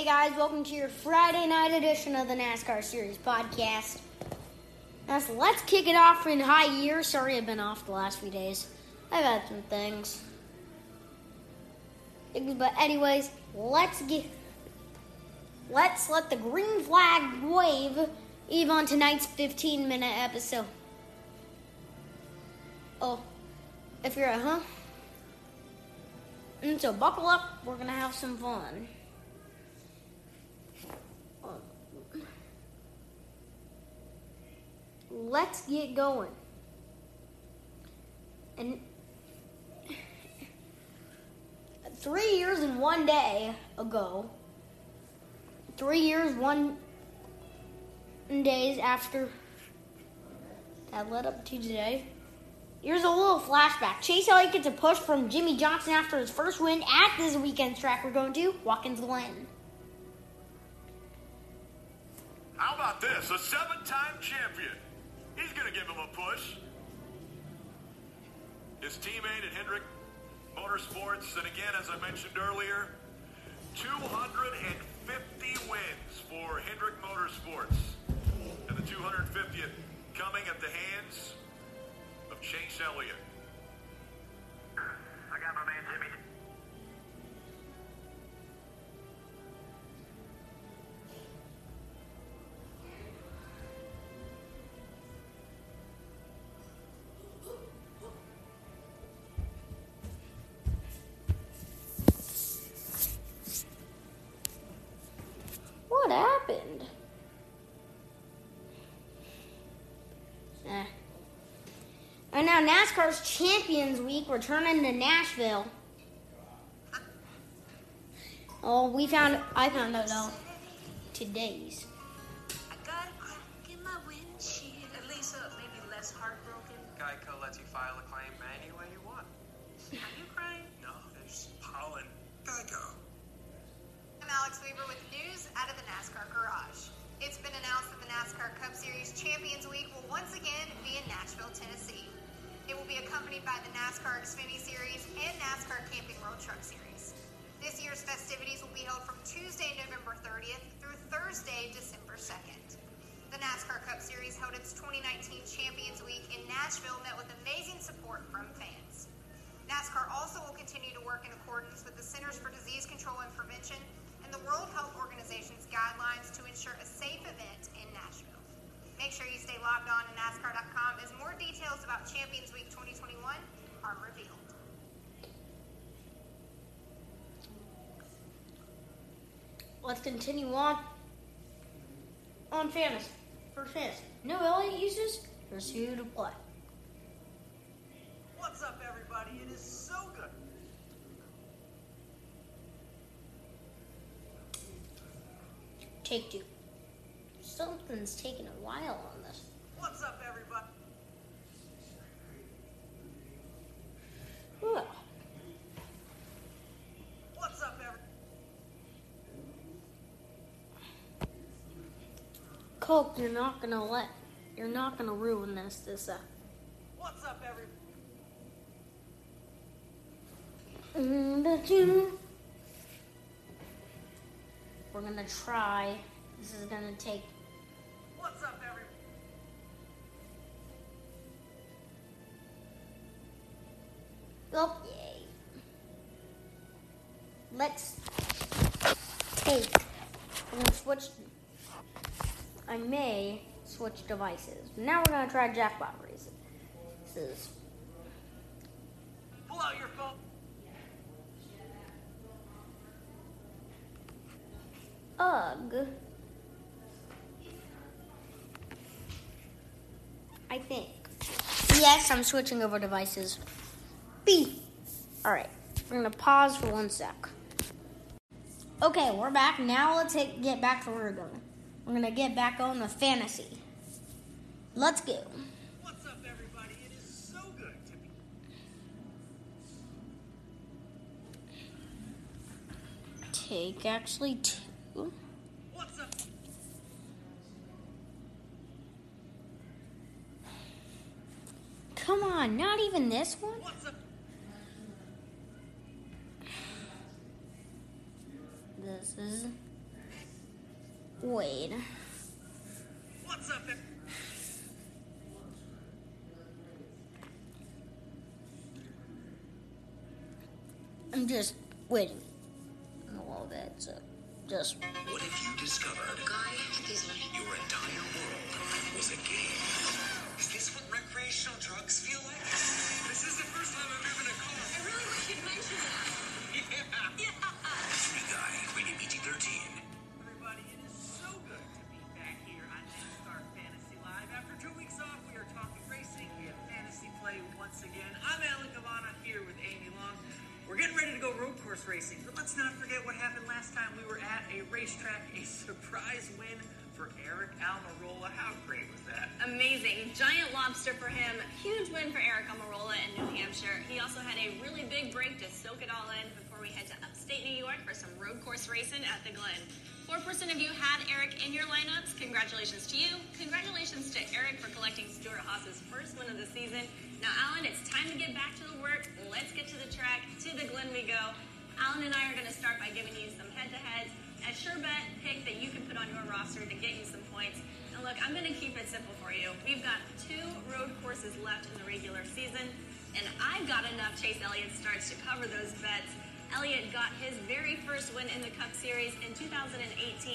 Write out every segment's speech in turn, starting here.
Hey guys, welcome to your Friday night edition of the NASCAR Series podcast. So let's kick it off in high gear. Sorry I've been off the last few days. I've had some things. But anyways, let's let the green flag wave on tonight's 15-minute episode. Oh, if you're at home. And so buckle up, we're going to have some fun. Let's get going. And 3 years and 1 day ago, 3 years, 1 days after that led up to today, here's a little flashback. Chase Elliott gets a push from Jimmy Johnson after his first win at this weekend's track we're going to, Watkins Glen. How about this? A seven-time champion. He's going to give him a push. His teammate at Hendrick Motorsports, and again, as I mentioned earlier, 250 wins for Hendrick Motorsports. And the 250th coming at the hands of Chase Elliott. I got my man Jimmy. And now NASCAR's Champions Week returning to Nashville. Oh, I found out though today's. I gotta crack in my windshield. At least maybe less heartbroken. Geico lets you file a claim any way you want. Are you crying? No, there's pollen. Geico. I'm Alex Weber with news out of the NASCAR garage. It's been announced that the NASCAR Cup Series Champions Week will once again be in Nashville, Tennessee. It will be accompanied by the NASCAR Xfinity Series and NASCAR Camping World Truck Series. This year's festivities will be held from Tuesday, November 30th through Thursday, December 2nd. The NASCAR Cup Series held its 2019 Champions Week in Nashville, met with amazing support from fans. NASCAR also will continue to work in accordance with the Centers for Disease Control and Prevention and the World Health Organization's guidelines to ensure a safe event in Nashville. Make sure you stay logged on to nascar.com as more details about Champions Week 2021 are revealed. Let's continue on fantasy. For fantasy. No Elliott uses, here's who to play. What's up, everybody? It is so good. Take two. Something's taking a while on this. What's up, everybody? Ooh. What's up, everybody? Coke, you're not gonna ruin this. What's up, everybody? We're gonna try. This is gonna take. What's up, everyone? Oh, yay! I'm gonna switch. I may switch devices. Now we're gonna try jackpot races. Pull out your phone. Ugh. I think. Yes, I'm switching over devices. B. Alright, we're going to pause for 1 sec. Okay, we're back. Now let's get back to where we're going. We're going to get back on the fantasy. Let's go. What's up, everybody? It is so good to be. Take actually two. What's up? Come on, not even this one? This is Wade. What's up, everybody? I'm just waiting a little bit, so just... What if you discovered your entire world was a game? Is this what recreational drugs feel like? This is the first time I've driven a car. I really wish you'd mention that. Yeah. Big guy, rated PG-13. Everybody, it is so good to be back here on NASCAR Fantasy Live. After 2 weeks off, we are talking racing. We have fantasy play once again. I'm Alan Cavanna here with Amy Long. We're getting ready to go road course racing, but let's not forget what happened last time we were at a racetrack, a surprise win for Eric Almirola. How great was that? Amazing. Giant lobster for him. Huge win for Eric Almirola in New Hampshire. He also had a really big break to soak it all in before we head to upstate New York for some road course racing at the Glen. 4% of you had Eric in your lineups. Congratulations to you. Congratulations to Eric for collecting Stuart Haas's first win of the season. Now, Alan, it's time to get back to the work. Let's get to the track. To the Glen we go. Alan and I are going to start by giving you some head-to-heads. A sure bet pick that you can put on your roster to get you some points. And look, I'm going to keep it simple for you. We've got 2 road courses left in the regular season, and I've got enough Chase Elliott starts to cover those bets. Elliott got his very first win in the Cup Series in 2018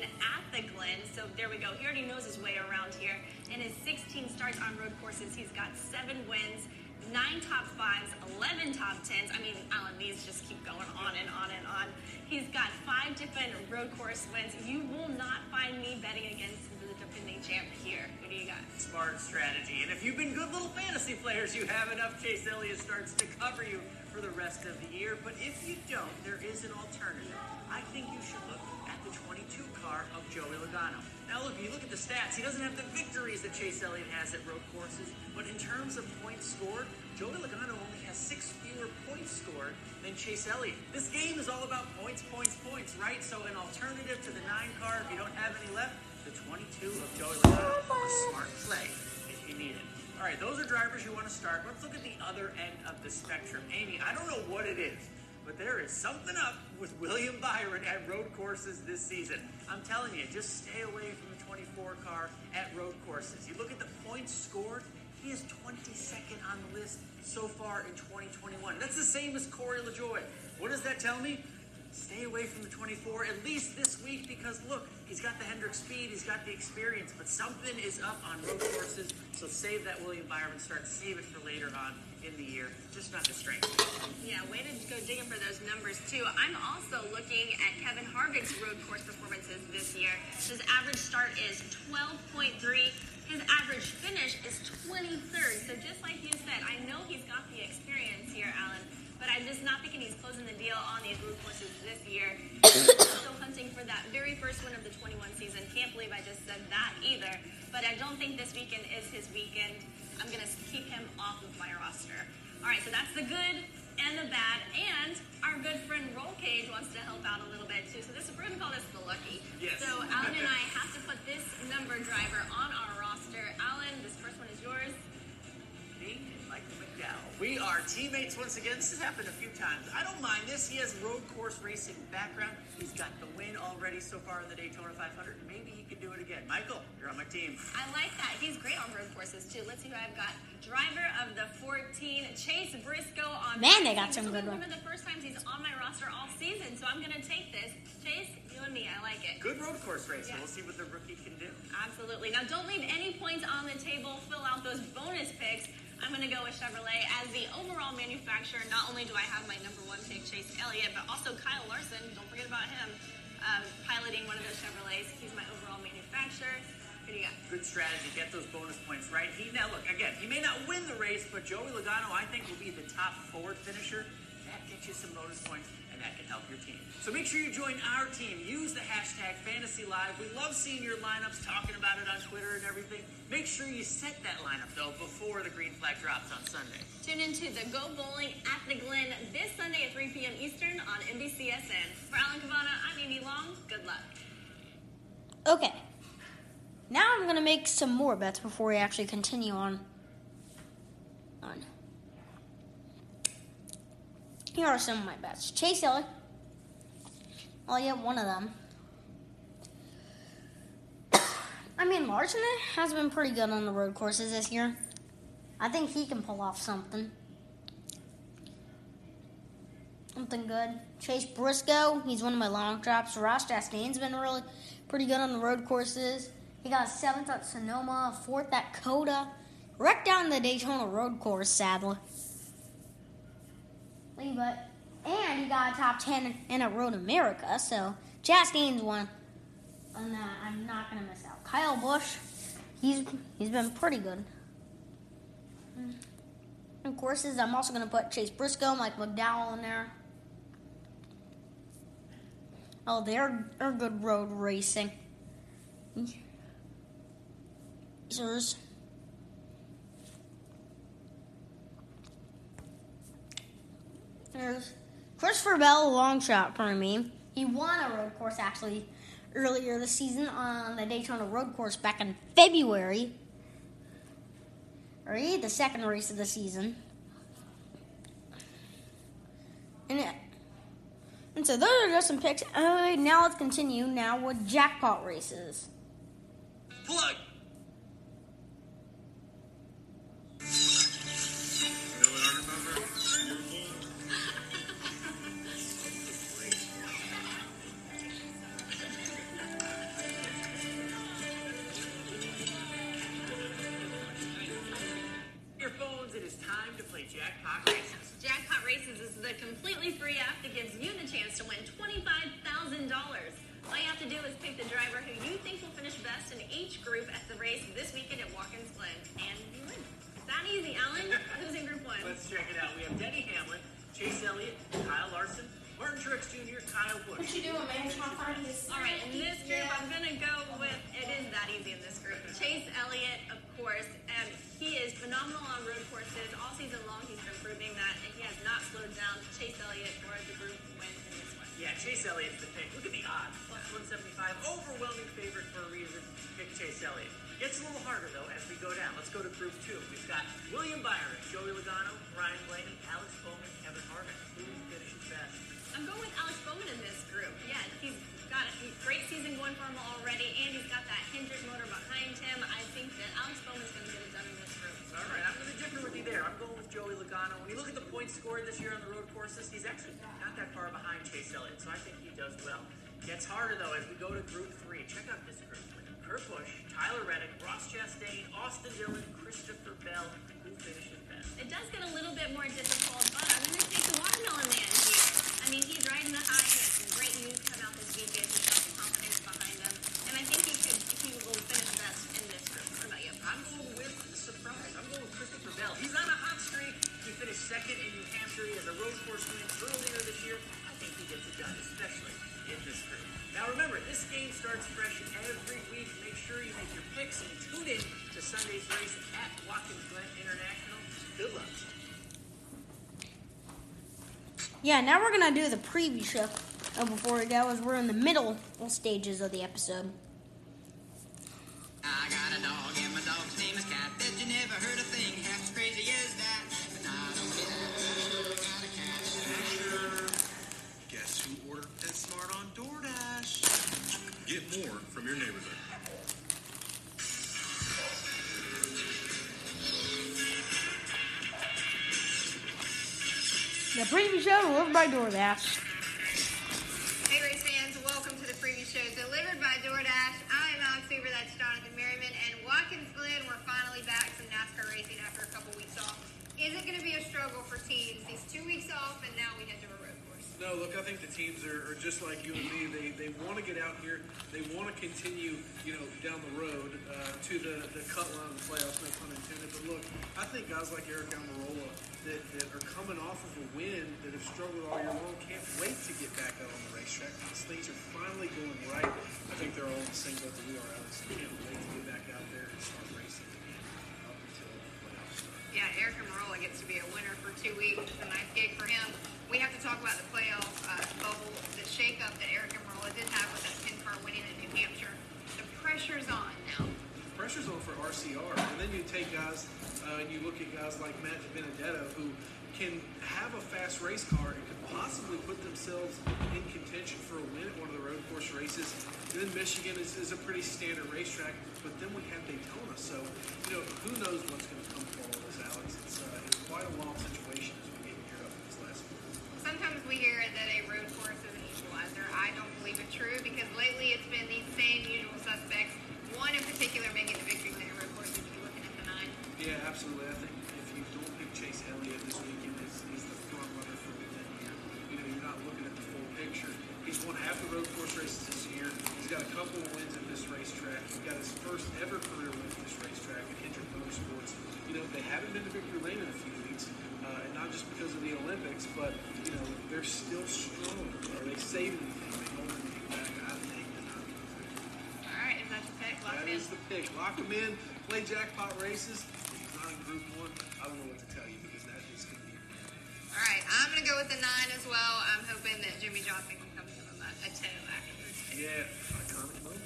at the Glen, so there we go. He already knows his way around here. In his 16 starts on road courses, he's got 7 wins, 9 top 5s, 11 top 10s. I mean, Alan, these just keep going on and on and on. He's got 5 different road course wins. You will not find me betting against the defending champ here. Who do you got? Smart strategy, and if you've been good little fantasy players, you have enough Chase Elliott starts to cover you for the rest of the year. But if you don't, there is an alternative. I think you should look at the 22 car of Joey Logano. Now look, you look at the stats, he doesn't have the victories that Chase Elliott has at road courses, but in terms of points scored, Joey Logano only has 6 fewer points scored than Chase Elliott. This game is all about points, points, points, right? So an alternative to the 9 car, if you don't have any left, the 22 of Joey Logano, a smart play if you need it. All right, those are drivers you want to start. Let's look at the other end of the spectrum. Amy, I don't know what it is, but there is something up with William Byron at road courses this season. I'm telling you, just stay away from the 24 car at road courses. You look at the points scored, he is 22nd on the list so far in 2021. That's the same as Corey LaJoie. What does that tell me? Stay away from the 24, at least this week, because look, he's got the Hendrick speed, he's got the experience, but something is up on road courses, so save that William Byron start, save it for later on in the year, just not the strength. Yeah, way to go digging for those numbers, too. I'm also looking at Kevin Harvick's road course performances this year. His average start is 12.3. His average finish is 23rd, so just like you said, I know he's got the experience here, Alan, but I'm just not thinking he's closing the deal on these road courses this year. Still hunting for that very first win of the 21 season. Can't believe I just said that either. But I don't think this weekend is his weekend. I'm going to keep him off of my roster. All right, so that's the good and the bad. And our good friend Roll Cage wants to help out a little bit, too. So this, we're going to call this the lucky. Yes. So Alan and I have to put this number driver on our roster. Alan, this first one is yours. We are teammates once again. This has happened a few times. I don't mind this. He has road course racing background. He's got the win already so far in the Daytona 500. Maybe he can do it again. Michael, you're on my team. I like that. He's great on road courses, too. Let's see who I've got. Driver of the 14, Chase Briscoe on... Man, they got some good ones. One of the first times he's on my roster all season, so I'm going to take this. Chase, you and me, I like it. Good road course racer. Yeah. We'll see what the rookie can do. Absolutely. Now, don't leave any points on the table. Fill out those bonus picks. I'm going to go with Chevrolet as the overall manufacturer. Not only do I have my number 1 pick, Chase Elliott, but also Kyle Larson. Don't forget about him piloting one of those Chevrolets. He's my overall manufacturer. Who do you got? Good strategy. Get those bonus points, right? Now, look, again, he may not win the race, but Joey Logano, I think, will be the top 4 finisher. That gets you some bonus points, and that can help your team. So make sure you join our team. Use the hashtag FantasyLive. We love seeing your lineups, talking about it on Twitter and everything. Make sure you set that lineup, though, before the green flag drops on Sunday. Tune into the Go Bowling at the Glen this Sunday at 3 p.m. Eastern on NBCSN. For Alan Cavanna, I'm Amy Long. Good luck. Okay. Now I'm going to make some more bets before we actually continue on. Here are some of my bets. Chase Elliott. Only have one of them. I mean, Larson has been pretty good on the road courses this year. I think he can pull off something. Something good. Chase Briscoe, he's one of my long drops. Ross Chastain's been really pretty good on the road courses. He got 7th at Sonoma, 4th at Coda. Wrecked down the Daytona Road Course, sadly. But, and he got a top 10 in a Road America, so Chastain's one. And I'm not going to miss out. Kyle Busch, he's been pretty good. And courses, I'm also going to put Chase Briscoe, Mike McDowell in there. Oh, they're good road racing. Sirs. There's Christopher Bell, long shot for me. He won a road course, actually, earlier this season on the Daytona Road Course back in February. The second race of the season. And so those are just some picks. Now let's continue now with jackpot races. Plug. Chase Elliott, Kyle Larson, Martin Truex Jr., Kyle Busch. What you doing, man? All right, in this group, I'm going to go with, it is that easy in this group. Chase Elliott, of course, and he is phenomenal on road courses. All season long, he's been proving that, and he has not slowed down. Chase Elliott, or the group wins in this one. Yeah, Chase Elliott's the pick. Look at the odds. Plus 175, overwhelming favorite for a reason to pick Chase Elliott. Gets a little harder, though, as we go down. Let's go to group two. We've got William Byron, Joey Logano, Ryan Blaney, Alex Bowman, Kevin Harvick. Who finishes best? I'm going with Alex Bowman in this group. Yeah, he's got a great season going for him already, and he's got that Hendrick motor behind him. I think that Alex Bowman's going to get it done in this group. All right, I'm going to differ with you there. I'm going with Joey Logano. When you look at the points scored this year on the road courses, he's actually not that far behind Chase Elliott, so I think he does well. Gets harder, though, as we go to group three. Check out this group. Kurt Busch, Tyler Reddick, Ross Chastain, Austin Dillon, Christopher Bell, who finishes best? It does get a little bit more difficult, but I'm going to take the Watermelon Man here. I mean, he's riding the high. He had some great news come out this weekend. He's got some confidence behind him, and I think he will finish best in this group. What about you? I'm going with the surprise. I'm going with Christopher Bell. He's on a hot streak. He finished second in New Hampshire. He has a road course win earlier this year. I think he gets it done, especially in this group. Now remember, this game starts fresh every week. Make sure you make your picks and tune in to Sunday's race at Watkins Glen International. Good luck. Yeah, now we're going to do the preview show. Oh, before we go, as we're in the middle stages of the episode. I got a dog and my dog's name is Cat. Bet you never heard a thing half as crazy as that. But no, I don't get it. I got a cat. Sure. Guess who ordered Pet Smart on DoorDash? Get more from your neighborhood. The preview show delivered by DoorDash. Hey, race fans, welcome to the preview show delivered by DoorDash. I'm Alex Weber, that's Jonathan Merriman, and Watkins Glen, we're finally back from NASCAR racing after a couple weeks off. Is it going to be a struggle for teams? These 2 weeks off, and now we head to a road course. No, look, I think the teams are just like you and me. They want to get out here. They want to continue, down the road to the cut line of the playoffs, no pun intended. But look, I think guys like Eric Almirola, that are coming off of a win that have struggled all year long, can't wait to get back out on the racetrack because things are finally going right. I think they're all in the same boat that we are, Alex. They can't wait to get back out there and start racing up until the playoffs start. Yeah, Eric Almirola gets to be a winner for 2 weeks. It's a nice gig for him. We have to talk about the playoff bubble, the shakeup that Eric Almirola did have with that 10-car winning in New Hampshire. The pressure's on now. The pressure's on for RCR. And then you take guys... and you look at guys like Matt Benedetto, who can have a fast race car and could possibly put themselves in contention for a win at one of the road course races. And then Michigan is a pretty standard racetrack, but then we have Daytona. So, you know, who knows what's going to come forward with this, Alex. It's quite a wild situation as we get here up this last week. Sometimes we hear that a road course is an equalizer. I don't believe it's true because lately it's been these same usual suspects, one in particular making the victory lane road course if you're looking at the nine. Yeah, absolutely. I think if you don't pick Chase Elliott this weekend, he's the front runner for the year. You know, you're not looking at the full picture. He's won half the road course races this year. He's got a couple of wins at this racetrack. He's got his first ever career win at this racetrack at Hendrick Motorsports. You know, they haven't been to victory lane in a few weeks, and not just because of the Olympics, but, you know, they're still strong. Are they saving anything? Are they holding anything back? I think they're not. All right, if that's the pick, lock him in. That is the pick. Lock him in. Play jackpot races. If he's not in Group 1, I don't know what to tell you because that is going to be your pick. All right, I'm going to go with the 9 as well. I'm hoping that Jimmy Johnson can come in on that, a 10 after this. Yeah, iconic moment.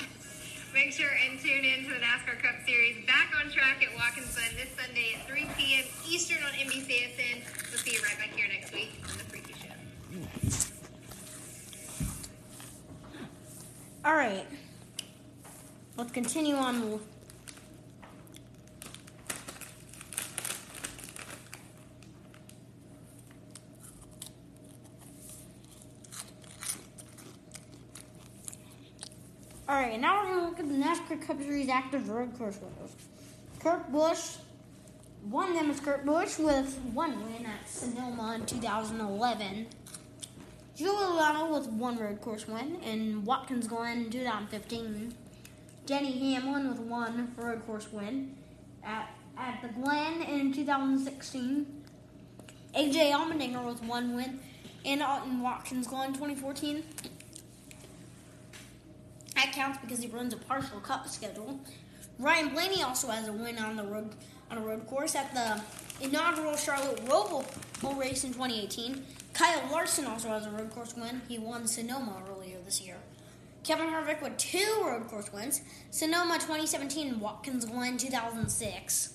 Make sure and tune in to the NASCAR Cup Series back on track at Watkins Glen this Sunday at 3 p.m. Eastern on NBCSN. We'll see you right back here next week on The Freaky Show. All right, let's continue on. Alright, now we're going to look at the NASCAR Cup Series active road course winners. Kurt Busch, one of them is Kurt Busch with one win at Sonoma in 2011. Joey Logano with one road course win in Watkins Glen in 2015. Denny Hamlin with one road course win at the Glen in 2016. A.J. Allmendinger with one win in Watkins Glen in 2014. That counts because he runs a partial cup schedule. Ryan Blaney also has a win on a road course at the inaugural Charlotte Roval race in 2018. Kyle Larson also has a road course win. He won Sonoma earlier this year. Kevin Harvick with two road course wins. Sonoma 2017 and Watkins Glen 2006.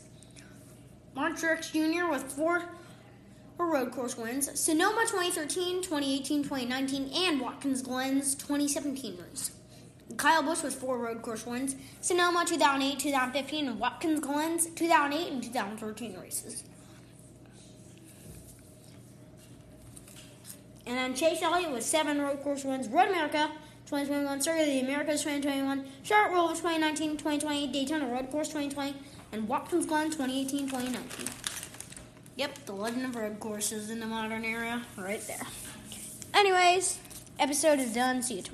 Martin Truex Jr. with four road course wins. Sonoma 2013, 2018, 2019, and Watkins Glen's 2017 race. Kyle Busch with four road course wins, Sonoma 2008, 2015, and Watkins Glen's 2008 and 2013 races. And then Chase Elliott with seven road course wins, Road America 2021, Circuit of the Americas 2021, Charlotte Roval 2019, 2020, Daytona Road Course 2020, and Watkins Glen 2018, 2019. Yep, the legend of road courses in the modern era right there. Anyways, episode is done. See you tomorrow.